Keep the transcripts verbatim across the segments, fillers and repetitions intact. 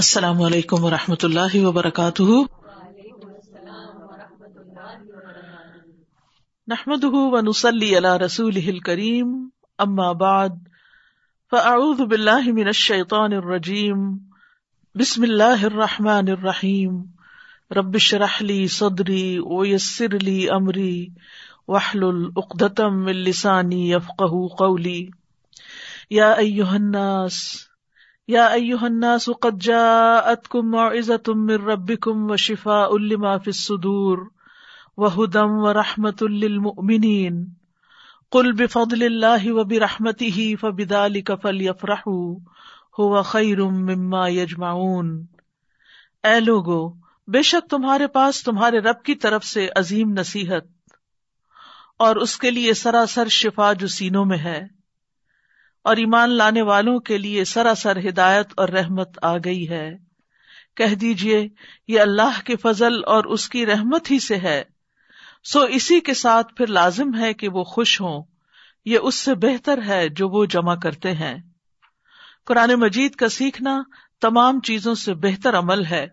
السلام علیکم ورحمۃ اللہ وبرکاتہ۔ نحمده ونصلي على رسوله الكريم، اما بعد فاعوذ بالله من الشيطان الرجیم، بسم اللہ الرحمن الرحیم، رب اشرح لي صدری ويسر لي امری واحلل عقدۃ من لسانی يفقهوا قولی۔ یا ایها الناس یا ایها الناس قد جاءتکم موعظة من ربکم وشفاء لما فی الصدور وهدى ورحمة للمؤمنین قل بفضل اللہ وبرحمته فبذلك فلیفرحوا هو خیر مما یجمعون۔ اے لوگو، بے شک تمہارے پاس تمہارے رب کی طرف سے عظیم نصیحت اور اس کے لیے سراسر شفا جو سینوں میں ہے، اور ایمان لانے والوں کے لیے سراسر ہدایت اور رحمت آ گئی ہے۔ کہہ دیجئے یہ اللہ کے فضل اور اس کی رحمت ہی سے ہے، سو اسی کے ساتھ پھر لازم ہے کہ وہ خوش ہوں، یہ اس سے بہتر ہے جو وہ جمع کرتے ہیں۔ قرآن مجید کا سیکھنا تمام چیزوں سے بہتر عمل ہے۔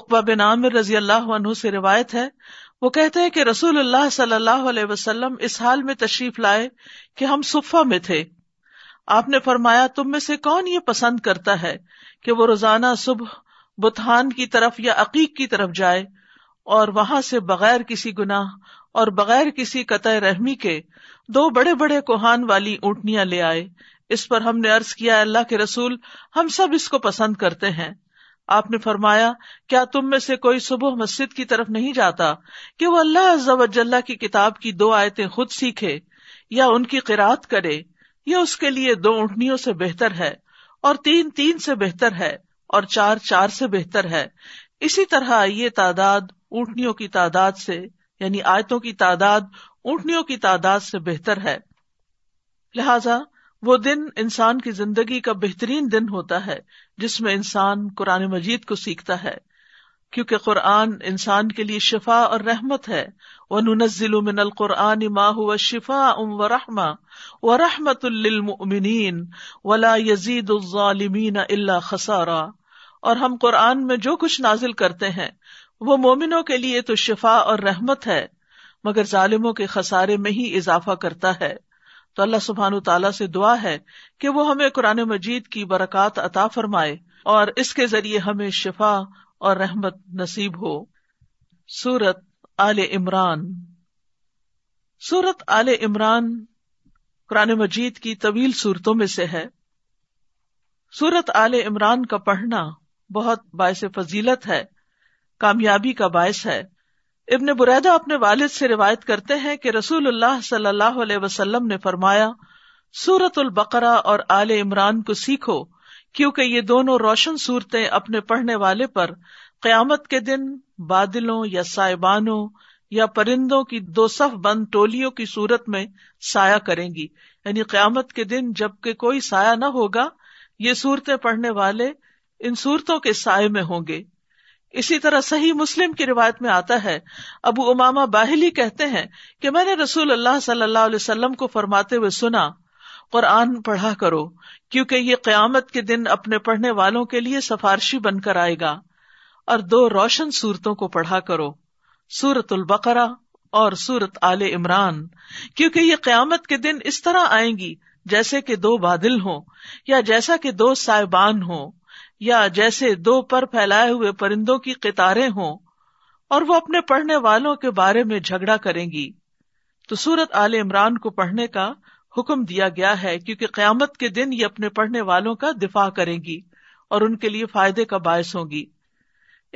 عقبہ بن عامر رضی اللہ عنہ سے روایت ہے، وہ کہتے ہیں کہ رسول اللہ صلی اللہ علیہ وسلم اس حال میں تشریف لائے کہ ہم صفہ میں تھے۔ آپ نے فرمایا، تم میں سے کون یہ پسند کرتا ہے کہ وہ روزانہ صبح بتھان کی طرف یا عقیق کی طرف جائے اور وہاں سے بغیر کسی گناہ اور بغیر کسی قطع رحمی کے دو بڑے بڑے کوہان والی اونٹنیاں لے آئے؟ اس پر ہم نے عرض کیا، اللہ کے رسول، ہم سب اس کو پسند کرتے ہیں۔ آپ نے فرمایا، کیا تم میں سے کوئی صبح مسجد کی طرف نہیں جاتا کہ وہ اللہ عز و جل کی کتاب کی دو آیتیں خود سیکھے یا ان کی قرأت کرے؟ یہ اس کے لیے دو اونٹنیوں سے بہتر ہے، اور تین تین سے بہتر ہے، اور چار چار سے بہتر ہے۔ اسی طرح یہ تعداد اونٹنیوں کی تعداد سے، یعنی آیتوں کی تعداد اونٹنیوں کی تعداد سے بہتر ہے۔ لہذا وہ دن انسان کی زندگی کا بہترین دن ہوتا ہے جس میں انسان قرآن مجید کو سیکھتا ہے، کیونکہ قرآن انسان کے لیے شفا اور رحمت ہے۔ وَنُنَزِّلُ مِنَ الْقُرْآنِ مَا هُوَ شِفَاءٌ وَرَحْمَةٌ وَرَحْمَةٌ لِّلْمُؤْمِنِينَ وَلَا يَزِيدُ الظَّالِمِينَ إِلَّا خَسَارًا۔ اور ہم قرآن میں جو کچھ نازل کرتے ہیں وہ مومنوں کے لیے تو شفا اور رحمت ہے، مگر ظالموں کے خسارے میں ہی اضافہ کرتا ہے۔ تو اللہ سبحانہ وتعالیٰ سے دعا ہے کہ وہ ہمیں قرآن مجید کی برکات عطا فرمائے اور اس کے ذریعے ہمیں شفا اور رحمت نصیب ہو۔ سورت آل عمران۔ سورت آل عمران قرآن مجید کی طویل سورتوں میں سے ہے۔ سورت آل عمران کا پڑھنا بہت باعث فضیلت ہے، کامیابی کا باعث ہے۔ ابن بریدہ اپنے والد سے روایت کرتے ہیں کہ رسول اللہ صلی اللہ علیہ وسلم نے فرمایا، سورت البقرہ اور آل عمران کو سیکھو، کیونکہ یہ دونوں روشن صورتیں اپنے پڑھنے والے پر قیامت کے دن بادلوں یا سائبانوں یا پرندوں کی دو صف بند ٹولیوں کی صورت میں سایہ کریں گی، یعنی قیامت کے دن جبکہ کوئی سایہ نہ ہوگا، یہ صورتیں پڑھنے والے ان صورتوں کے سائے میں ہوں گے۔ اسی طرح صحیح مسلم کی روایت میں آتا ہے، ابو امامہ باہلی کہتے ہیں کہ میں نے رسول اللہ صلی اللہ علیہ وسلم کو فرماتے ہوئے سنا، قرآن پڑھا کرو کیونکہ یہ قیامت کے دن اپنے پڑھنے والوں کے لیے سفارشی بن کر آئے گا، اور دو روشن صورتوں کو پڑھا کرو، سورت البقرہ اور سورت آل عمران، کیونکہ یہ قیامت کے دن اس طرح آئیں گی جیسے کہ دو بادل ہوں، یا جیسا کہ دو سائبان ہوں، یا جیسے دو پر پھیلائے ہوئے پرندوں کی قطاریں ہوں، اور وہ اپنے پڑھنے والوں کے بارے میں جھگڑا کریں گی۔ تو سورت آل عمران کو پڑھنے کا حکم دیا گیا ہے کیونکہ قیامت کے دن یہ اپنے پڑھنے والوں کا دفاع کریں گی اور ان کے لیے فائدے کا باعث ہوں گی۔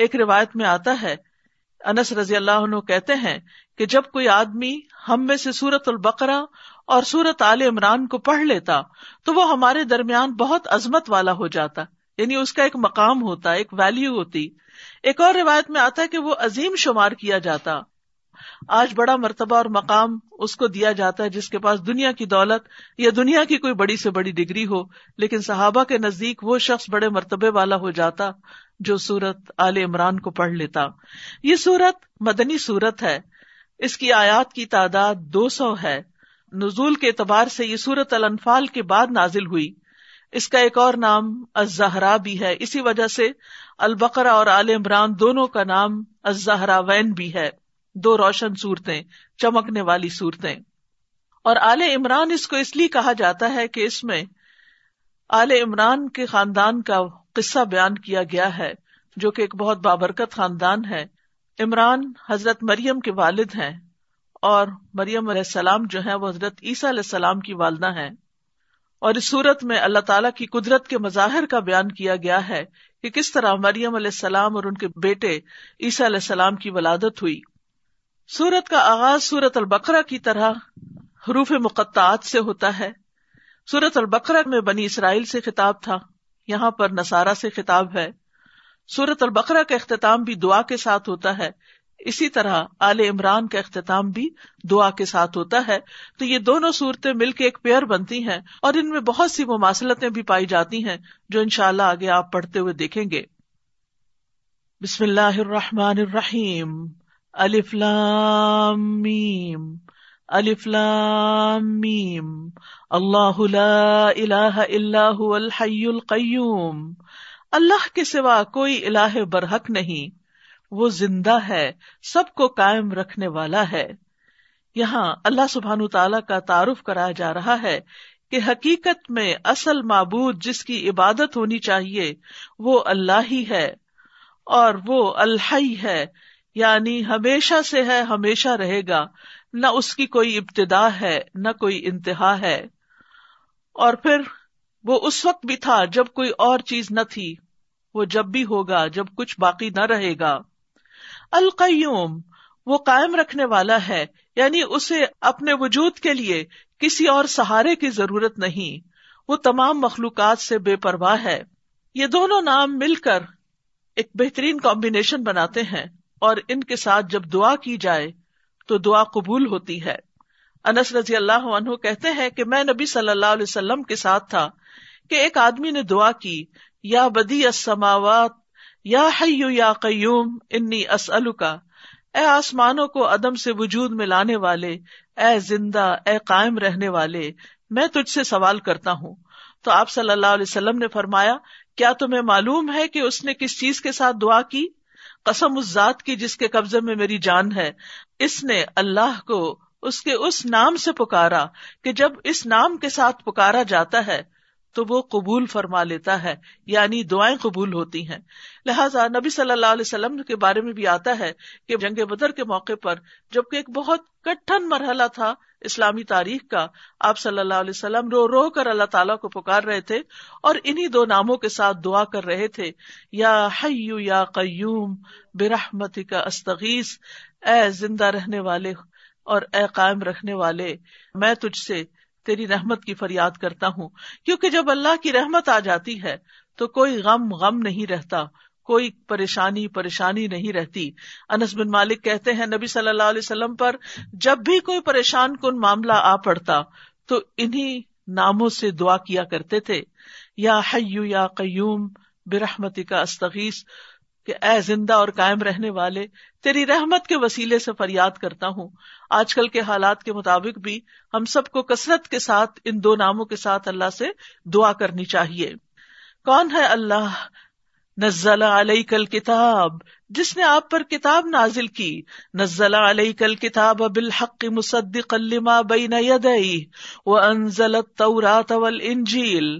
ایک روایت میں آتا ہے، انس رضی اللہ عنہ کہتے ہیں کہ جب کوئی آدمی ہم میں سے سورت البقرہ اور سورت آل عمران کو پڑھ لیتا تو وہ ہمارے درمیان بہت عظمت والا ہو جاتا، یعنی اس کا ایک مقام ہوتا، ایک ویلیو ہوتی۔ ایک اور روایت میں آتا ہے کہ وہ عظیم شمار کیا جاتا۔ آج بڑا مرتبہ اور مقام اس کو دیا جاتا ہے جس کے پاس دنیا کی دولت یا دنیا کی کوئی بڑی سے بڑی ڈگری ہو، لیکن صحابہ کے نزدیک وہ شخص بڑے مرتبے والا ہو جاتا جو سورت آل عمران کو پڑھ لیتا۔ یہ سورت مدنی سورت ہے، اس کی آیات کی تعداد دو سو ہے۔ نزول کے اعتبار سے یہ سورت الانفال کے بعد نازل ہوئی، اس کا ایک اور نام الزہرا بھی ہے، اسی وجہ سے البقرہ اور آل عمران دونوں کا نام الزہراوین بھی ہے، دو روشن صورتیں، چمکنے والی صورتیں۔ اور آل عمران اس کو اس لیے کہا جاتا ہے کہ اس میں آل عمران کے خاندان کا قصہ بیان کیا گیا ہے، جو کہ ایک بہت بابرکت خاندان ہے۔ عمران حضرت مریم کے والد ہیں، اور مریم علیہ السلام جو ہیں وہ حضرت عیسیٰ علیہ السلام کی والدہ ہیں۔ اور اس صورت میں اللہ تعالیٰ کی قدرت کے مظاہر کا بیان کیا گیا ہے کہ کس طرح مریم علیہ السلام اور ان کے بیٹے عیسیٰ علیہ السلام کی ولادت ہوئی۔ سورت کا آغاز سورت البقرہ کی طرح حروف مقطعات سے ہوتا ہے۔ سورت البقرہ میں بنی اسرائیل سے خطاب تھا، یہاں پر نصارہ سے خطاب ہے۔ سورت البقرہ کا اختتام بھی دعا کے ساتھ ہوتا ہے، اسی طرح آل عمران کا اختتام بھی دعا کے ساتھ ہوتا ہے۔ تو یہ دونوں صورتیں مل کے ایک پیئر بنتی ہیں، اور ان میں بہت سی مماثلتیں بھی پائی جاتی ہیں، جو انشاءاللہ آگے آپ پڑھتے ہوئے دیکھیں گے۔ بسم اللہ الرحمن الرحیم۔ الف لام میم، الف لام میم، اللہ لا الہ الا هو الحی القیوم۔ اللہ کے سوا کوئی الہ برحق نہیں، وہ زندہ ہے، سب کو قائم رکھنے والا ہے۔ یہاں اللہ سبحانہ تعالیٰ کا تعارف کرایا جا رہا ہے کہ حقیقت میں اصل معبود جس کی عبادت ہونی چاہیے وہ اللہ ہی ہے، اور وہ الحی ہے، یعنی ہمیشہ سے ہے، ہمیشہ رہے گا، نہ اس کی کوئی ابتدا ہے نہ کوئی انتہا ہے۔ اور پھر وہ اس وقت بھی تھا جب کوئی اور چیز نہ تھی، وہ جب بھی ہوگا جب کچھ باقی نہ رہے گا۔ القیوم، وہ قائم رکھنے والا ہے، یعنی اسے اپنے وجود کے لیے کسی اور سہارے کی ضرورت نہیں، وہ تمام مخلوقات سے بے پرواہ ہے۔ یہ دونوں نام مل کر ایک بہترین کمبینیشن بناتے ہیں، اور ان کے ساتھ جب دعا کی جائے تو دعا قبول ہوتی ہے۔ انس رضی اللہ عنہ کہتے ہیں کہ میں نبی صلی اللہ علیہ وسلم کے ساتھ تھا کہ ایک آدمی نے دعا کی، یا بدیع السماوات یا حی یا قیوم انی اسألک، اے آسمانوں کو عدم سے وجود میں لانے والے، اے زندہ، اے قائم رہنے والے، میں تجھ سے سوال کرتا ہوں۔ تو آپ صلی اللہ علیہ وسلم نے فرمایا، کیا تمہیں معلوم ہے کہ اس نے کس چیز کے ساتھ دعا کی؟ قسم اس ذات کی جس کے قبضے میں میری جان ہے، اس نے اللہ کو اس کے اس نام سے پکارا کہ جب اس نام کے ساتھ پکارا جاتا ہے تو وہ قبول فرما لیتا ہے، یعنی دعائیں قبول ہوتی ہیں۔ لہٰذا نبی صلی اللہ علیہ وسلم کے بارے میں بھی آتا ہے کہ جنگ بدر کے موقع پر، جبکہ ایک بہت کٹھن مرحلہ تھا اسلامی تاریخ کا، آپ صلی اللہ علیہ وسلم رو رو کر اللہ تعالیٰ کو پکار رہے تھے، اور انہی دو ناموں کے ساتھ دعا کر رہے تھے، یا حی یا قیوم برحمتک استغیث، اے زندہ رہنے والے اور اے قائم رکھنے والے، میں تجھ سے تیری رحمت کی فریاد کرتا ہوں۔ کیونکہ جب اللہ کی رحمت آ جاتی ہے تو کوئی غم غم نہیں رہتا، کوئی پریشانی پریشانی نہیں رہتی۔ انس بن مالک کہتے ہیں نبی صلی اللہ علیہ وسلم پر جب بھی کوئی پریشان کن معاملہ آ پڑتا تو انہی ناموں سے دعا کیا کرتے تھے، یا حی یا قیوم برحمتک استغیث، کہ اے زندہ اور قائم رہنے والے، تیری رحمت کے وسیلے سے فریاد کرتا ہوں۔ آج کل کے حالات کے مطابق بھی ہم سب کو کثرت کے ساتھ ان دو ناموں کے ساتھ اللہ سے دعا کرنی چاہیے۔ کون ہے اللہ؟ نزل علیک الکتاب، جس نے آپ پر کتاب نازل کی۔ نزل علیک الکتاب بالحق مصدقا لما بین یدیہ وانزل التوراۃ والانجیل،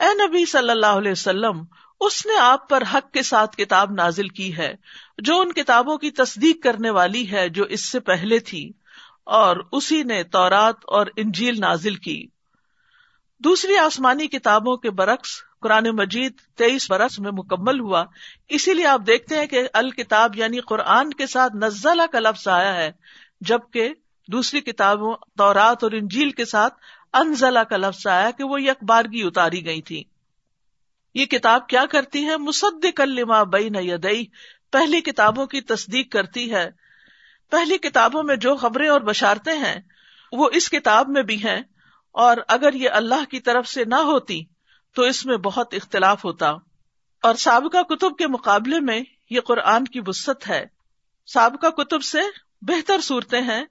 اے نبی صلی اللہ علیہ وسلم، اس نے آپ پر حق کے ساتھ کتاب نازل کی ہے، جو ان کتابوں کی تصدیق کرنے والی ہے جو اس سے پہلے تھی، اور اسی نے تورات اور انجیل نازل کی۔ دوسری آسمانی کتابوں کے برعکس قرآن مجید تیئیس برس میں مکمل ہوا، اسی لیے آپ دیکھتے ہیں کہ الکتاب یعنی قرآن کے ساتھ نزلہ کا لفظ آیا ہے، جبکہ دوسری کتابوں تورات اور انجیل کے ساتھ انزلہ کا لفظ آیا کہ وہ یک بارگی اتاری گئی تھی۔ یہ کتاب کیا کرتی ہے؟ مصدقا لما بین یدیہ، پہلی کتابوں کی تصدیق کرتی ہے۔ پہلی کتابوں میں جو خبریں اور بشارتیں ہیں وہ اس کتاب میں بھی ہیں، اور اگر یہ اللہ کی طرف سے نہ ہوتی تو اس میں بہت اختلاف ہوتا۔ اور سابقہ کتب کے مقابلے میں یہ قرآن کی وسعت ہے، سابقہ کتب سے بہتر صورتیں ہیں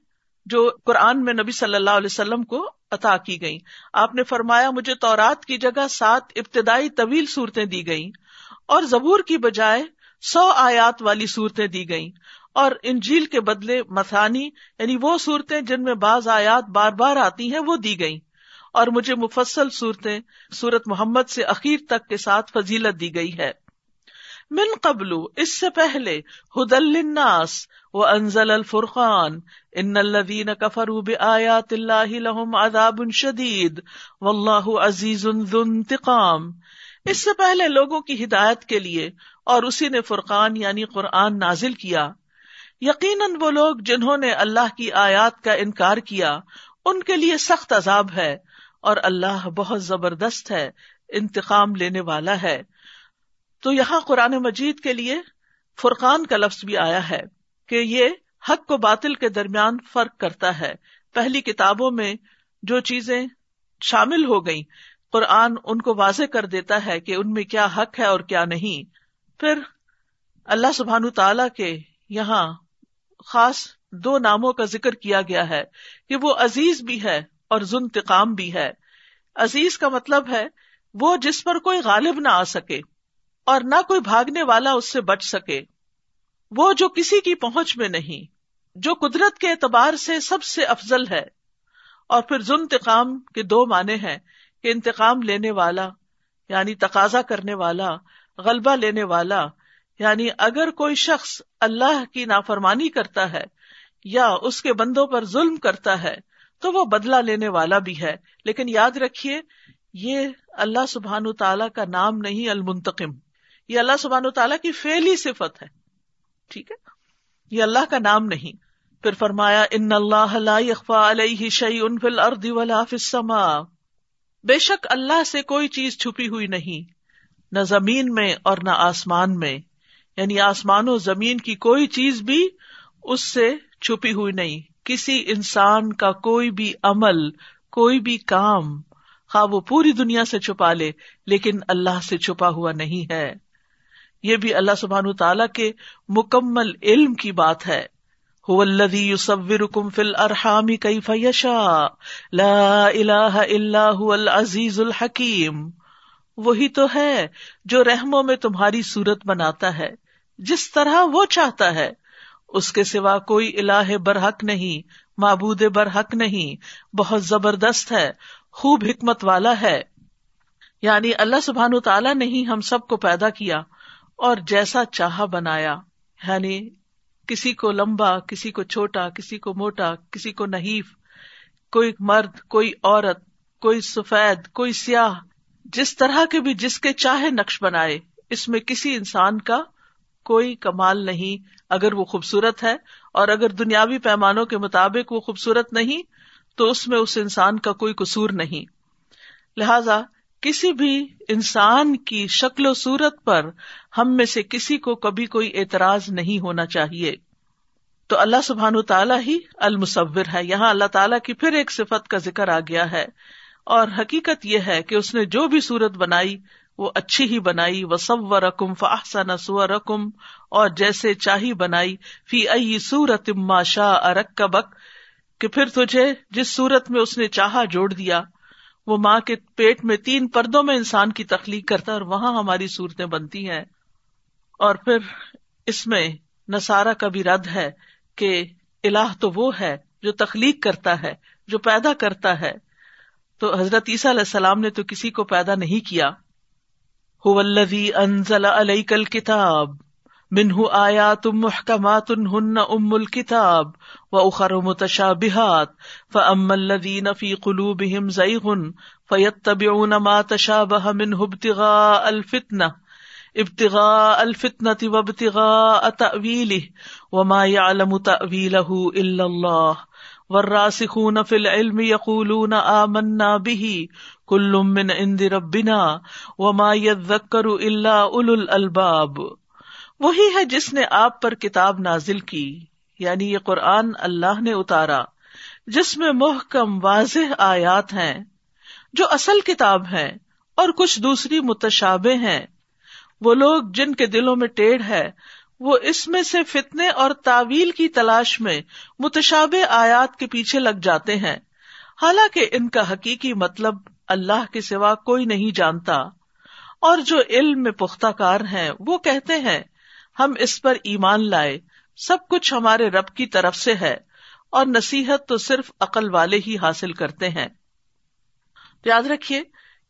جو قرآن میں نبی صلی اللہ علیہ وسلم کو عطا کی گئیں. آپ نے فرمایا مجھے تورات کی جگہ سات ابتدائی طویل سورتیں دی گئیں اور زبور کی بجائے سو آیات والی سورتیں دی گئیں, اور انجیل کے بدلے مثانی یعنی وہ سورتیں جن میں بعض آیات بار بار آتی ہیں وہ دی گئیں, اور مجھے مفصل سورتیں سورت محمد سے اخیر تک کے ساتھ فضیلت دی گئی ہے. من قبل اس سے پہلے هدى للناس وانزل الفرقان ان الذين كفروا بآيات الله لهم عذاب شديد والله عزيز ذو انتقام, اس سے پہلے لوگوں کی ہدایت کے لیے اور اسی نے فرقان یعنی قرآن نازل کیا. یقیناً وہ لوگ جنہوں نے اللہ کی آیات کا انکار کیا ان کے لیے سخت عذاب ہے, اور اللہ بہت زبردست ہے انتقام لینے والا ہے. تو یہاں قرآن مجید کے لیے فرقان کا لفظ بھی آیا ہے کہ یہ حق کو باطل کے درمیان فرق کرتا ہے. پہلی کتابوں میں جو چیزیں شامل ہو گئیں قرآن ان کو واضح کر دیتا ہے کہ ان میں کیا حق ہے اور کیا نہیں. پھر اللہ سبحانہ تعالیٰ کے یہاں خاص دو ناموں کا ذکر کیا گیا ہے کہ وہ عزیز بھی ہے اور ذو انتقام بھی ہے. عزیز کا مطلب ہے وہ جس پر کوئی غالب نہ آ سکے اور نہ کوئی بھاگنے والا اس سے بچ سکے, وہ جو کسی کی پہنچ میں نہیں, جو قدرت کے اعتبار سے سب سے افضل ہے. اور پھر ذو انتقام کے دو معنی ہیں کہ انتقام لینے والا یعنی تقاضا کرنے والا, غلبہ لینے والا. یعنی اگر کوئی شخص اللہ کی نافرمانی کرتا ہے یا اس کے بندوں پر ظلم کرتا ہے تو وہ بدلہ لینے والا بھی ہے. لیکن یاد رکھیے یہ اللہ سبحانہ تعالیٰ کا نام نہیں المنتقم, یہ اللہ سبحانہ تعالیٰ کی فعلی صفت ہے, ٹھیک ہے, یہ اللہ کا نام نہیں. پھر فرمایا ان اللہ لا یخفی علیہ شیء فی الارض ولا فی السماء, بے شک اللہ سے کوئی چیز چھپی ہوئی نہیں نہ زمین میں اور نہ آسمان میں, یعنی آسمان و زمین کی کوئی چیز بھی اس سے چھپی ہوئی نہیں. کسی انسان کا کوئی بھی عمل, کوئی بھی کام, ہاں وہ پوری دنیا سے چھپا لے لیکن اللہ سے چھپا ہوا نہیں ہے. یہ بھی اللہ سبحانہ تعالیٰ کے مکمل علم کی بات ہے. هو الذی یصورکم فی الارحام کیف یشاء لا الہ الا هو العزیز الحکیم, وہی تو ہے جو رحموں میں تمہاری صورت بناتا ہے جس طرح وہ چاہتا ہے, اس کے سوا کوئی الہ برحق نہیں, معبود برحق نہیں, بہت زبردست ہے, خوب حکمت والا ہے. یعنی اللہ سبحانہ تعالیٰ نے ہی ہم سب کو پیدا کیا اور جیسا چاہا بنایا, یعنی کسی کو لمبا, کسی کو چھوٹا, کسی کو موٹا, کسی کو نحیف, کوئی مرد, کوئی عورت, کوئی سفید, کوئی سیاہ, جس طرح کے بھی جس کے چاہے نقش بنائے. اس میں کسی انسان کا کوئی کمال نہیں اگر وہ خوبصورت ہے, اور اگر دنیاوی پیمانوں کے مطابق وہ خوبصورت نہیں تو اس میں اس انسان کا کوئی قصور نہیں. لہذا کسی بھی انسان کی شکل و صورت پر ہم میں سے کسی کو کبھی کوئی اعتراض نہیں ہونا چاہیے. تو اللہ سبحانہ و تعالیٰ ہی المصور ہے. یہاں اللہ تعالیٰ کی پھر ایک صفت کا ذکر آ گیا ہے, اور حقیقت یہ ہے کہ اس نے جو بھی صورت بنائی وہ اچھی ہی بنائی. وصورکم فاحسن صورکم, اور جیسے چاہی بنائی. فی ای صورت ما شاء رکبک, کہ پھر تجھے جس صورت میں اس نے چاہا جوڑ دیا. وہ ماں کے پیٹ میں تین پردوں میں انسان کی تخلیق کرتا ہے اور وہاں ہماری صورتیں بنتی ہیں. اور پھر اس میں نصارہ کا بھی رد ہے کہ الہ تو وہ ہے جو تخلیق کرتا ہے, جو پیدا کرتا ہے. تو حضرت عیسیٰ علیہ السلام نے تو کسی کو پیدا نہیں کیا. هو الذی انزل علیک الکتاب منہ آیات محکمات ہن ام الکتاب وأخر متشابہات فأما الذین فی قلوبہم زیغ فیتبعون ما تشابہ منہ ابتغاء الفتنہ ابتغاء الفتنہ وابتغاء تأویلہ وما یعلم تأویلہ الا اللہ والراسخون فی العلم یقولون آمنا بہ کل من عند ربنا وما یذکر الا اولو الالباب. وہی ہے جس نے آپ پر کتاب نازل کی, یعنی یہ قرآن اللہ نے اتارا, جس میں محکم واضح آیات ہیں جو اصل کتاب ہیں اور کچھ دوسری متشابہ ہیں. وہ لوگ جن کے دلوں میں ٹیڑھ ہے وہ اس میں سے فتنے اور تاویل کی تلاش میں متشابہ آیات کے پیچھے لگ جاتے ہیں، حالانکہ ان کا حقیقی مطلب اللہ کے سوا کوئی نہیں جانتا، اور جو علم میں پختہ کار ہیں وہ کہتے ہیں ہم اس پر ایمان لائے، سب کچھ ہمارے رب کی طرف سے ہے اور نصیحت تو صرف عقل والے ہی حاصل کرتے ہیں۔ یاد رکھیے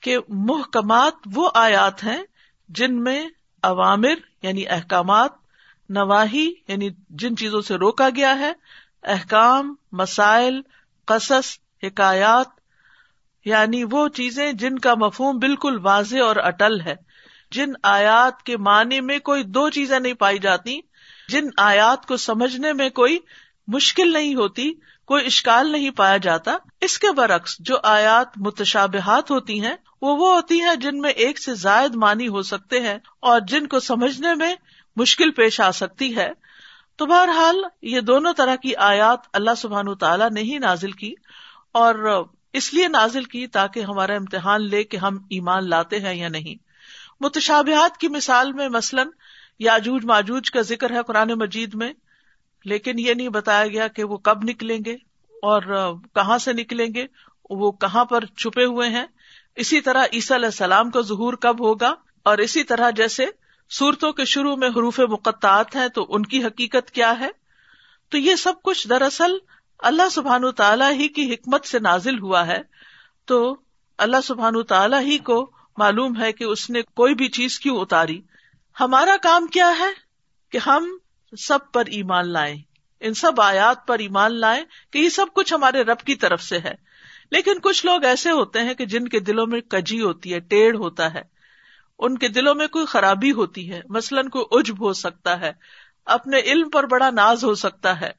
کہ محکمات وہ آیات ہیں جن میں اوامر یعنی احکامات، نواہی یعنی جن چیزوں سے روکا گیا ہے، احکام، مسائل، قصص، حکایات، یعنی وہ چیزیں جن کا مفہوم بالکل واضح اور اٹل ہے، جن آیات کے معنی میں کوئی دو چیزیں نہیں پائی جاتی، جن آیات کو سمجھنے میں کوئی مشکل نہیں ہوتی، کوئی اشکال نہیں پایا جاتا۔ اس کے برعکس جو آیات متشابہات ہوتی ہیں وہ وہ ہوتی ہیں جن میں ایک سے زائد معنی ہو سکتے ہیں اور جن کو سمجھنے میں مشکل پیش آ سکتی ہے۔ تو بہرحال یہ دونوں طرح کی آیات اللہ سبحانہ وتعالی نے ہی نازل کی، اور اس لیے نازل کی تاکہ ہمارا امتحان لے کہ ہم ایمان لاتے ہیں یا نہیں۔ متشابہات کی مثال میں مثلاً یاجوج ماجوج کا ذکر ہے قرآن مجید میں، لیکن یہ نہیں بتایا گیا کہ وہ کب نکلیں گے اور کہاں سے نکلیں گے، وہ کہاں پر چھپے ہوئے ہیں۔ اسی طرح عیسیٰ علیہ السلام کا ظہور کب ہوگا، اور اسی طرح جیسے سورتوں کے شروع میں حروف مقطعات ہیں تو ان کی حقیقت کیا ہے۔ تو یہ سب کچھ دراصل اللہ سبحانہ وتعالی ہی کی حکمت سے نازل ہوا ہے، تو اللہ سبحانہ وتعالی ہی کو معلوم ہے کہ اس نے کوئی بھی چیز کیوں اتاری۔ ہمارا کام کیا ہے کہ ہم سب پر ایمان لائیں، ان سب آیات پر ایمان لائیں کہ یہ سب کچھ ہمارے رب کی طرف سے ہے۔ لیکن کچھ لوگ ایسے ہوتے ہیں کہ جن کے دلوں میں کجی ہوتی ہے، ٹیڑھ ہوتا ہے، ان کے دلوں میں کوئی خرابی ہوتی ہے، مثلاً کوئی عجب ہو سکتا ہے، اپنے علم پر بڑا ناز ہو سکتا ہے،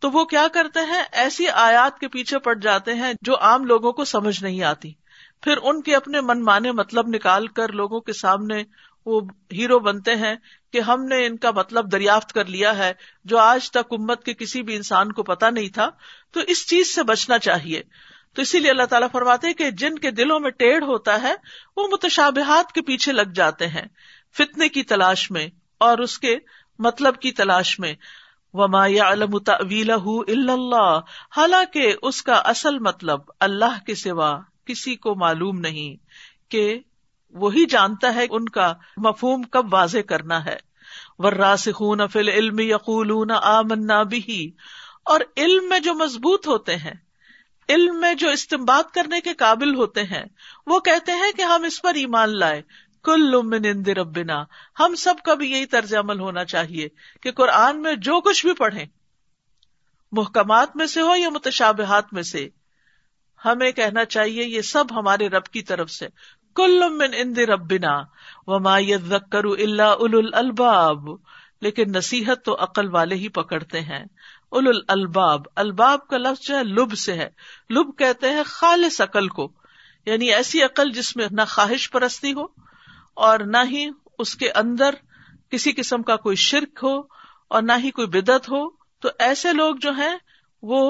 تو وہ کیا کرتے ہیں، ایسی آیات کے پیچھے پڑ جاتے ہیں جو عام لوگوں کو سمجھ نہیں آتی، پھر ان کے اپنے من مانے مطلب نکال کر لوگوں کے سامنے وہ ہیرو بنتے ہیں کہ ہم نے ان کا مطلب دریافت کر لیا ہے جو آج تک امت کے کسی بھی انسان کو پتہ نہیں تھا۔ تو اس چیز سے بچنا چاہیے۔ تو اسی لیے اللہ تعالیٰ فرماتے ہیں کہ جن کے دلوں میں ٹیڑھ ہوتا ہے وہ متشابہات کے پیچھے لگ جاتے ہیں، فتنے کی تلاش میں اور اس کے مطلب کی تلاش میں۔ وَمَا يَعْلَمُ تَأْوِيلَهُ إِلَّا اللَّهُ، حالانکہ اس کا اصل مطلب اللہ کے سوا کسی کو معلوم نہیں، کہ وہی جانتا ہے ان کا مفہوم کب واضح کرنا ہے۔ وَالرَّاسِخُونَ فِي الْعِلْمِ يَقُولُونَ آمَنَّا بِهِ، اور علم میں جو مضبوط ہوتے ہیں، علم میں جو استنباط کرنے کے قابل ہوتے ہیں، وہ کہتے ہیں کہ ہم اس پر ایمان لائے۔ کل من عند ربنا، ہم سب کا بھی یہی طرز عمل ہونا چاہیے کہ قرآن میں جو کچھ بھی پڑھیں، محکمات میں سے ہو یا متشابہات میں سے، ہمیں کہنا چاہیے یہ سب ہمارے رب کی طرف سے، کل من عند ربنا وما یذکر الا اولو الالباب، لیکن نصیحت تو عقل والے ہی پکڑتے ہیں۔ اولو الالباب، الباب کا لفظ جو ہے لب سے ہے، لب کہتے ہیں خالص عقل کو، یعنی ایسی عقل جس میں نہ خواہش پرستی ہو اور نہ ہی اس کے اندر کسی قسم کا کوئی شرک ہو اور نہ ہی کوئی بدعت ہو۔ تو ایسے لوگ جو ہیں وہ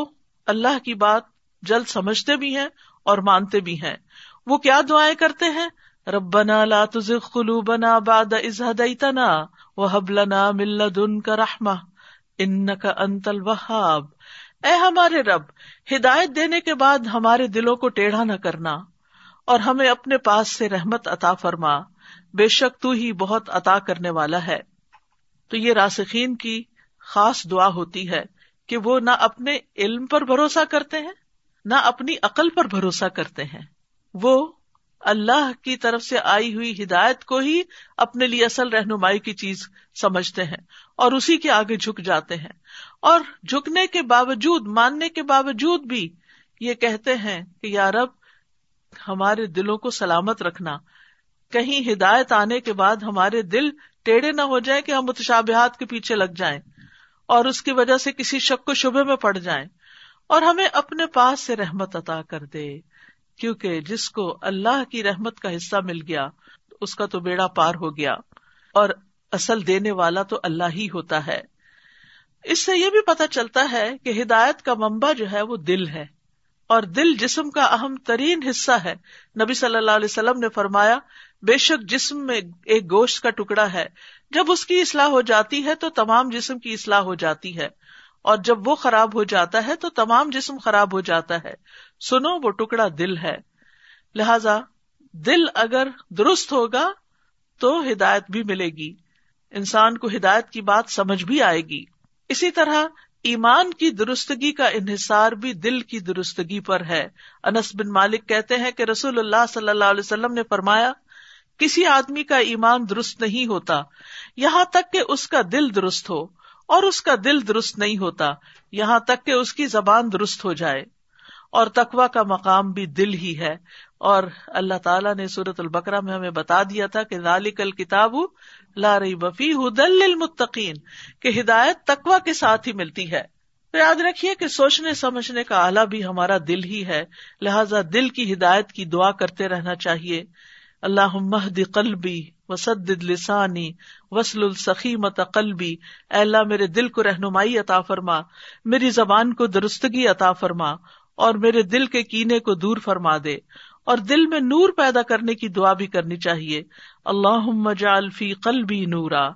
اللہ کی بات جلد سمجھتے بھی ہیں اور مانتے بھی ہیں۔ وہ کیا دعائیں کرتے ہیں، ربنا لا تزغ قلوبنا بعد اذ ہدیتنا وہب لنا من لدنک رحمہ انک انت الوہاب، اے ہمارے رب ہدایت دینے کے بعد ہمارے دلوں کو ٹیڑھا نہ کرنا اور ہمیں اپنے پاس سے رحمت عطا فرما، بے شک تو ہی بہت عطا کرنے والا ہے۔ تو یہ راسخین کی خاص دعا ہوتی ہے کہ وہ نہ اپنے علم پر بھروسہ کرتے ہیں، نہ اپنی عقل پر بھروسہ کرتے ہیں، وہ اللہ کی طرف سے آئی ہوئی ہدایت کو ہی اپنے لیے اصل رہنمائی کی چیز سمجھتے ہیں اور اسی کے آگے جھک جاتے ہیں، اور جھکنے کے باوجود، ماننے کے باوجود بھی یہ کہتے ہیں کہ یا رب ہمارے دلوں کو سلامت رکھنا، کہیں ہدایت آنے کے بعد ہمارے دل ٹیڑے نہ ہو جائیں کہ ہم متشابہات کے پیچھے لگ جائیں اور اس کی وجہ سے کسی شک و شبہ میں پڑ جائیں، اور ہمیں اپنے پاس سے رحمت عطا کر دے، کیونکہ جس کو اللہ کی رحمت کا حصہ مل گیا اس کا تو بیڑا پار ہو گیا، اور اصل دینے والا تو اللہ ہی ہوتا ہے۔ اس سے یہ بھی پتہ چلتا ہے کہ ہدایت کا منبع جو ہے وہ دل ہے، اور دل جسم کا اہم ترین حصہ ہے۔ نبی صلی اللہ علیہ وسلم نے فرمایا بے شک جسم میں ایک گوشت کا ٹکڑا ہے، جب اس کی اصلاح ہو جاتی ہے تو تمام جسم کی اصلاح ہو جاتی ہے، اور جب وہ خراب ہو جاتا ہے تو تمام جسم خراب ہو جاتا ہے، سنو وہ ٹکڑا دل ہے۔ لہذا دل اگر درست ہوگا تو ہدایت بھی ملے گی، انسان کو ہدایت کی بات سمجھ بھی آئے گی۔ اسی طرح ایمان کی درستگی کا انحصار بھی دل کی درستگی پر ہے۔ انس بن مالک کہتے ہیں کہ رسول اللہ صلی اللہ علیہ وسلم نے فرمایا، کسی آدمی کا ایمان درست نہیں ہوتا یہاں تک کہ اس کا دل درست ہو، اور اس کا دل درست نہیں ہوتا یہاں تک کہ اس کی زبان درست ہو جائے۔ اور تقوی کا مقام بھی دل ہی ہے، اور اللہ تعالیٰ نے سورۃ البقرہ میں ہمیں بتا دیا تھا کہ ذالک الکتاب لا ریب فیہ ھدی للمتقین، کہ ہدایت تقوی کے ساتھ ہی ملتی ہے۔ تو یاد رکھیے کہ سوچنے سمجھنے کا آلہ بھی ہمارا دل ہی ہے، لہٰذا دل کی ہدایت کی دعا کرتے رہنا چاہیے۔ اللہم اہد قلبی وسدد لسانی وسلل سخیمۃ قلبی، اے اللہ میرے دل کو رہنمائی عطا فرما، میری زبان کو درستگی عطا فرما، اور میرے دل کے کینے کو دور فرما دے۔ اور دل میں نور پیدا کرنے کی دعا بھی کرنی چاہیے، اللہم اجعل فی قلبی نورا۔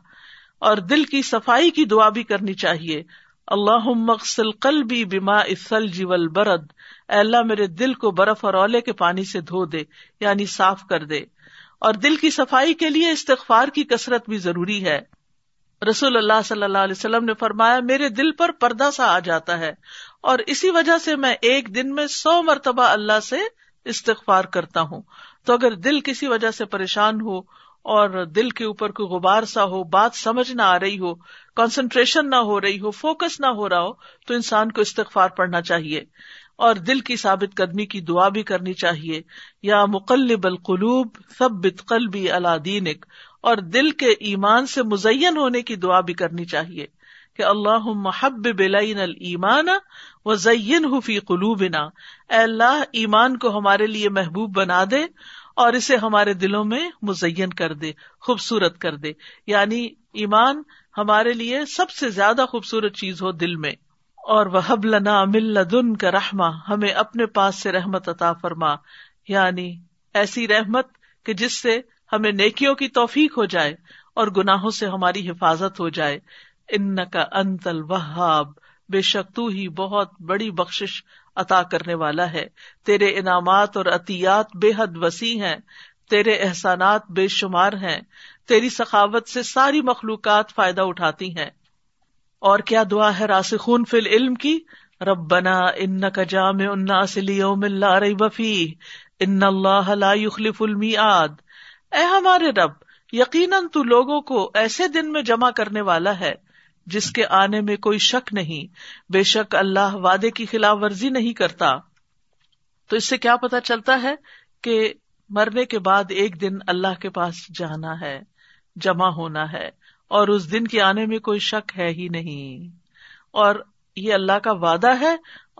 اور دل کی صفائی کی دعا بھی کرنی چاہیے، اللہم اغسل قلبی بماء الثلج والبرد، اے اللہ میرے دل کو برف اور اولے کے پانی سے دھو دے، یعنی صاف کر دے۔ اور دل کی صفائی کے لیے استغفار کی کثرت بھی ضروری ہے۔ رسول اللہ صلی اللہ علیہ وسلم نے فرمایا، میرے دل پر پردہ سا آ جاتا ہے، اور اسی وجہ سے میں ایک دن میں سو مرتبہ اللہ سے استغفار کرتا ہوں۔ تو اگر دل کسی وجہ سے پریشان ہو اور دل کے اوپر کوئی غبار سا ہو، بات سمجھ نہ آ رہی ہو، کنسنٹریشن نہ ہو رہی ہو، فوکس نہ ہو رہا ہو، تو انسان کو استغفار پڑھنا چاہیے، اور دل کی ثابت قدمی کی دعا بھی کرنی چاہیے، یا مقلب القلوب ثبت قلبی علی دینک۔ اور دل کے ایمان سے مزین ہونے کی دعا بھی کرنی چاہیے کہ اللہم حبب الینا الایمان وزینہ فی قلوبنا، اے اللہ ایمان کو ہمارے لیے محبوب بنا دے اور اسے ہمارے دلوں میں مزین کر دے، خوبصورت کر دے، یعنی ایمان ہمارے لیے سب سے زیادہ خوبصورت چیز ہو دل میں۔ اور وہب لنا من لدنک رحمہ، ہمیں اپنے پاس سے رحمت عطا فرما، یعنی ایسی رحمت کہ جس سے ہمیں نیکیوں کی توفیق ہو جائے اور گناہوں سے ہماری حفاظت ہو جائے۔ انک انت الوہاب، بے شک تو ہی بہت بڑی بخشش عطا کرنے والا ہے، تیرے انعامات اور عطیات بے حد وسیع ہیں، تیرے احسانات بے شمار ہیں، تیری سخاوت سے ساری مخلوقات فائدہ اٹھاتی ہیں۔ اور کیا دعا ہے راسخون فی العلم کی، ربنا انک جامع الناس لیوم لا ریب فیہ ان اللہ لا یخلف المیعاد، اے ہمارے رب یقیناً تو لوگوں کو ایسے دن میں جمع کرنے والا ہے جس کے آنے میں کوئی شک نہیں، بے شک اللہ وعدے کی خلاف ورزی نہیں کرتا۔ تو اس سے کیا پتہ چلتا ہے کہ مرنے کے بعد ایک دن اللہ کے پاس جانا ہے، جمع ہونا ہے، اور اس دن کے آنے میں کوئی شک ہے ہی نہیں، اور یہ اللہ کا وعدہ ہے،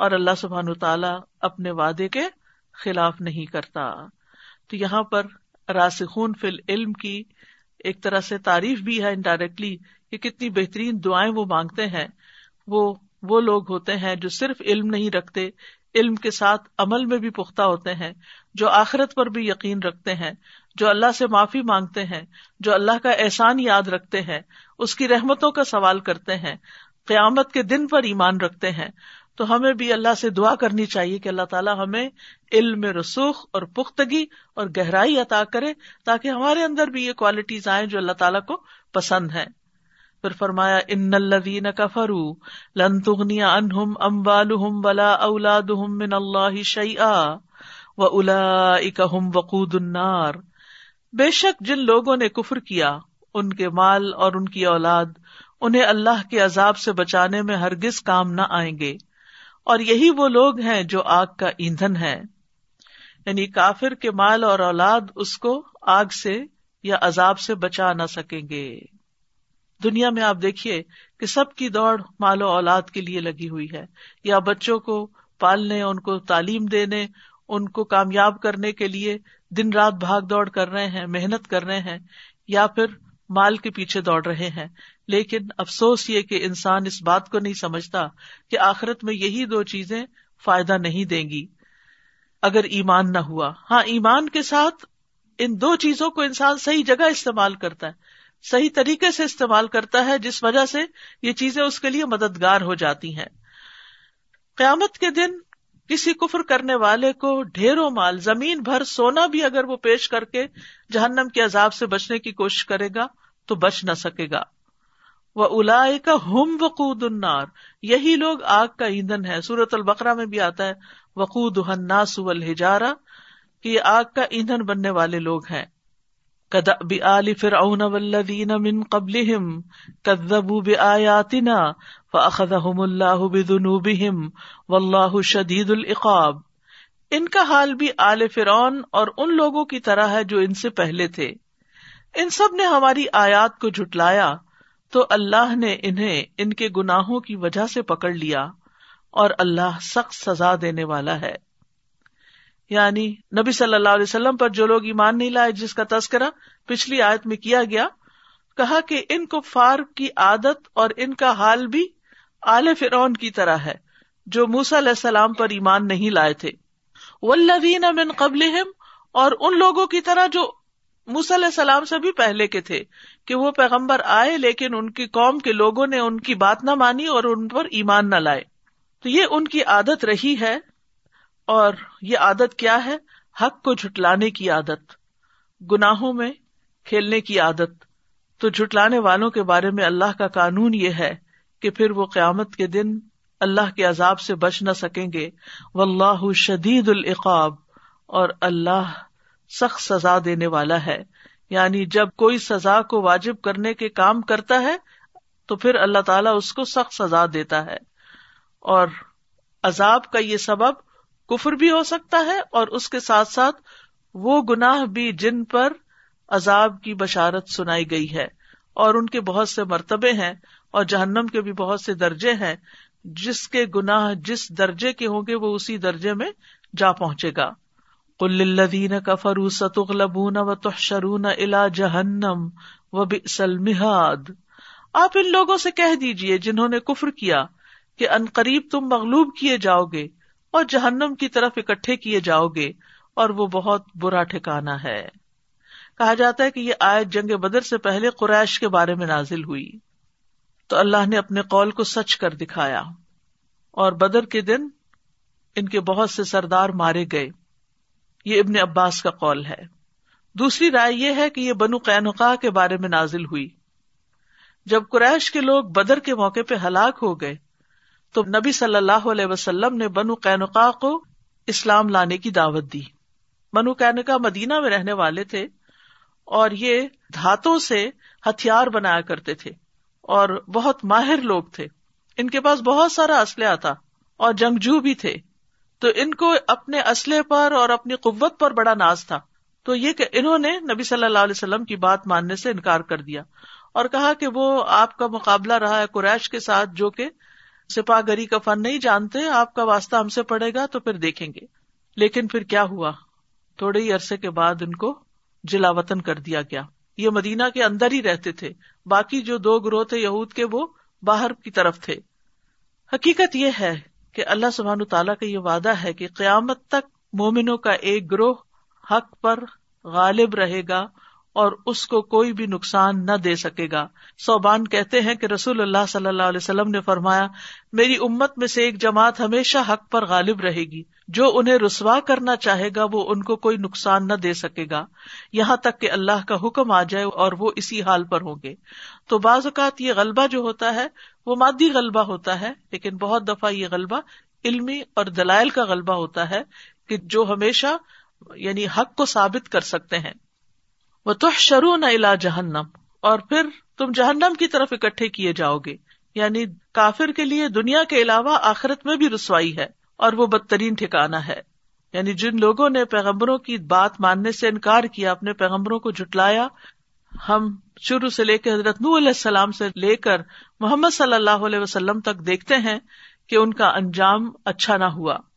اور اللہ سبحانہ وتعالی اپنے وعدے کے خلاف نہیں کرتا۔ تو یہاں پر راسخون فی العلم کی ایک طرح سے تعریف بھی ہے انڈائریکٹلی، کہ کتنی بہترین دعائیں وہ مانگتے ہیں۔ وہ وہ لوگ ہوتے ہیں جو صرف علم نہیں رکھتے، علم کے ساتھ عمل میں بھی پختہ ہوتے ہیں، جو آخرت پر بھی یقین رکھتے ہیں، جو اللہ سے معافی مانگتے ہیں، جو اللہ کا احسان یاد رکھتے ہیں، اس کی رحمتوں کا سوال کرتے ہیں، قیامت کے دن پر ایمان رکھتے ہیں۔ تو ہمیں بھی اللہ سے دعا کرنی چاہیے کہ اللہ تعالیٰ ہمیں علم رسوخ اور پختگی اور گہرائی عطا کرے، تاکہ ہمارے اندر بھی یہ کوالٹیز آئیں جو اللہ تعالیٰ کو پسند ہیں۔ پھر فرمایا، ان الذین کفروا لن تغنی عنہم اموالہم ولا اولادہم من اللہ شیئا واولئک ہم وقود النار، بے شک جن لوگوں نے کفر کیا ان کے مال اور ان کی اولاد انہیں اللہ کے عذاب سے بچانے میں ہرگز کام نہ آئیں گے، اور یہی وہ لوگ ہیں جو آگ کا ایندھن ہے، یعنی کافر کے مال اور اولاد اس کو آگ سے یا عذاب سے بچا نہ سکیں گے۔ دنیا میں آپ دیکھیے کہ سب کی دوڑ مال و اولاد کے لیے لگی ہوئی ہے، یا بچوں کو پالنے، ان کو تعلیم دینے، ان کو کامیاب کرنے کے لیے دن رات بھاگ دوڑ کر رہے ہیں، محنت کر رہے ہیں، یا پھر مال کے پیچھے دوڑ رہے ہیں۔ لیکن افسوس یہ کہ انسان اس بات کو نہیں سمجھتا کہ آخرت میں یہی دو چیزیں فائدہ نہیں دیں گی اگر ایمان نہ ہوا۔ ہاں ایمان کے ساتھ ان دو چیزوں کو انسان صحیح جگہ استعمال کرتا ہے, صحیح طریقے سے استعمال کرتا ہے, جس وجہ سے یہ چیزیں اس کے لیے مددگار ہو جاتی ہیں. قیامت کے دن کسی کفر کرنے والے کو ڈھیروں مال, زمین بھر سونا بھی اگر وہ پیش کر کے جہنم کے عذاب سے بچنے کی کوشش کرے گا تو بچ نہ سکے گا. وَأُولَٰئِكَ هُمْ وَقُودُ النَّارِ, یہی لوگ آگ کا ایندھن ہے. سورۃ البقرہ میں بھی آتا ہے وَقُودُهَا النَّاسُ وَالْحِجَارَةُ, کہ یہ آگ کا ایندھن بننے والے لوگ ہیں. كَدَأْبِ آلِ فِرْعَوْنَ وَالَّذِينَ مِن قَبْلِهِمْ كَذَّبُوا بِآيَاتِنَا فَأَخَذَهُمُ اللَّهُ بِذُنُوبِهِمْ وَاللَّهُ شَدِيدُ الْعِقَابِ. ان کا حال بھی آل فرعون اور ان لوگوں کی طرح ہے جو ان سے پہلے تھے. ان سب نے ہماری آیات کو جھٹلایا تو اللہ نے انہیں ان کے گناہوں کی وجہ سے پکڑ لیا, اور اللہ سخت سزا دینے والا ہے. یعنی نبی صلی اللہ علیہ وسلم پر جو لوگ ایمان نہیں لائے, جس کا تذکرہ پچھلی آیت میں کیا گیا, کہا کہ ان کفار کی عادت اور ان کا حال بھی آل فرعون کی طرح ہے جو موسیٰ علیہ السلام پر ایمان نہیں لائے تھے. والذین من قبلہم, اور ان لوگوں کی طرح جو موسیٰ علیہ السلام سے بھی پہلے کے تھے, کہ وہ پیغمبر آئے لیکن ان کی قوم کے لوگوں نے ان کی بات نہ مانی اور ان پر ایمان نہ لائے. تو یہ ان کی عادت رہی ہے, اور یہ عادت کیا ہے؟ حق کو جھٹلانے کی عادت, گناہوں میں کھیلنے کی عادت. تو جھٹلانے والوں کے بارے میں اللہ کا قانون یہ ہے کہ پھر وہ قیامت کے دن اللہ کے عذاب سے بچ نہ سکیں گے. واللہ شدید العقاب, اور اللہ سخت سزا دینے والا ہے. یعنی جب کوئی سزا کو واجب کرنے کے کام کرتا ہے تو پھر اللہ تعالیٰ اس کو سخت سزا دیتا ہے, اور عذاب کا یہ سبب کفر بھی ہو سکتا ہے, اور اس کے ساتھ ساتھ وہ گناہ بھی جن پر عذاب کی بشارت سنائی گئی ہے, اور ان کے بہت سے مرتبے ہیں, اور جہنم کے بھی بہت سے درجے ہیں. جس کے گناہ جس درجے کے ہوں گے وہ اسی درجے میں جا پہنچے گا. قُلْ لِّلَّذِينَ كَفَرُوا سَتُغْلَبُونَ وَتُحْشَرُونَ إِلَىٰ جَهَنَّمَ وَبِئْسَ الْمِهَادُ. آپ ان لوگوں سے کہہ دیجئے جنہوں نے کفر کیا کہ عنقریب تم مغلوب کیے جاؤ گے اور جہنم کی طرف اکٹھے کیے جاؤ گے, اور وہ بہت برا ٹھکانہ ہے. کہا جاتا ہے کہ یہ آیت جنگ بدر سے پہلے قریش کے بارے میں نازل ہوئی, تو اللہ نے اپنے قول کو سچ کر دکھایا, اور بدر کے دن ان کے بہت سے سردار مارے گئے. یہ ابن عباس کا قول ہے. دوسری رائے یہ ہے کہ یہ بنو قینقاع کے بارے میں نازل ہوئی. جب قریش کے لوگ بدر کے موقع پہ ہلاک ہو گئے تو نبی صلی اللہ علیہ وسلم نے بنو قینقاع کو اسلام لانے کی دعوت دی. بنو قینقاع مدینہ میں رہنے والے تھے, اور یہ دھاتوں سے ہتھیار بنایا کرتے تھے اور بہت ماہر لوگ تھے. ان کے پاس بہت سارا اسلحہ تھا اور جنگجو بھی تھے, تو ان کو اپنے اسلحے پر اور اپنی قوت پر بڑا ناز تھا. تو یہ کہ انہوں نے نبی صلی اللہ علیہ وسلم کی بات ماننے سے انکار کر دیا, اور کہا کہ وہ آپ کا مقابلہ رہا ہے قریش کے ساتھ جو کہ سپاہ گری کا فن نہیں جانتے, آپ کا واسطہ ہم سے پڑے گا تو پھر دیکھیں گے. لیکن پھر کیا ہوا؟ تھوڑے ہی عرصے کے بعد ان کو جلا وطن کر دیا گیا. یہ مدینہ کے اندر ہی رہتے تھے, باقی جو دو گروہ تھے یہود کے وہ باہر کی طرف تھے. حقیقت یہ ہے کہ اللہ سبحانہ و تعالیٰ کا یہ وعدہ ہے کہ قیامت تک مومنوں کا ایک گروہ حق پر غالب رہے گا اور اس کو کوئی بھی نقصان نہ دے سکے گا. صوبان کہتے ہیں کہ رسول اللہ صلی اللہ علیہ وسلم نے فرمایا, میری امت میں سے ایک جماعت ہمیشہ حق پر غالب رہے گی, جو انہیں رسوا کرنا چاہے گا وہ ان کو کوئی نقصان نہ دے سکے گا, یہاں تک کہ اللہ کا حکم آ جائے اور وہ اسی حال پر ہوں گے. تو بعض اوقات یہ غلبہ جو ہوتا ہے وہ مادی غلبہ ہوتا ہے, لیکن بہت دفعہ یہ غلبہ علمی اور دلائل کا غلبہ ہوتا ہے کہ جو ہمیشہ یعنی حق کو ثابت کر سکتے ہیں. وَتُحْشَرُونَ إِلَىٰ جَهَنَّمَ, اور پھر تم جہنم کی طرف اکٹھے کیے جاؤ گے. یعنی کافر کے لیے دنیا کے علاوہ آخرت میں بھی رسوائی ہے, اور وہ بدترین ٹھکانہ ہے. یعنی جن لوگوں نے پیغمبروں کی بات ماننے سے انکار کیا, اپنے پیغمبروں کو جھٹلایا, ہم شروع سے لے کے حضرت نوح علیہ السلام سے لے کر محمد صلی اللہ علیہ وسلم تک دیکھتے ہیں کہ ان کا انجام اچھا نہ ہوا.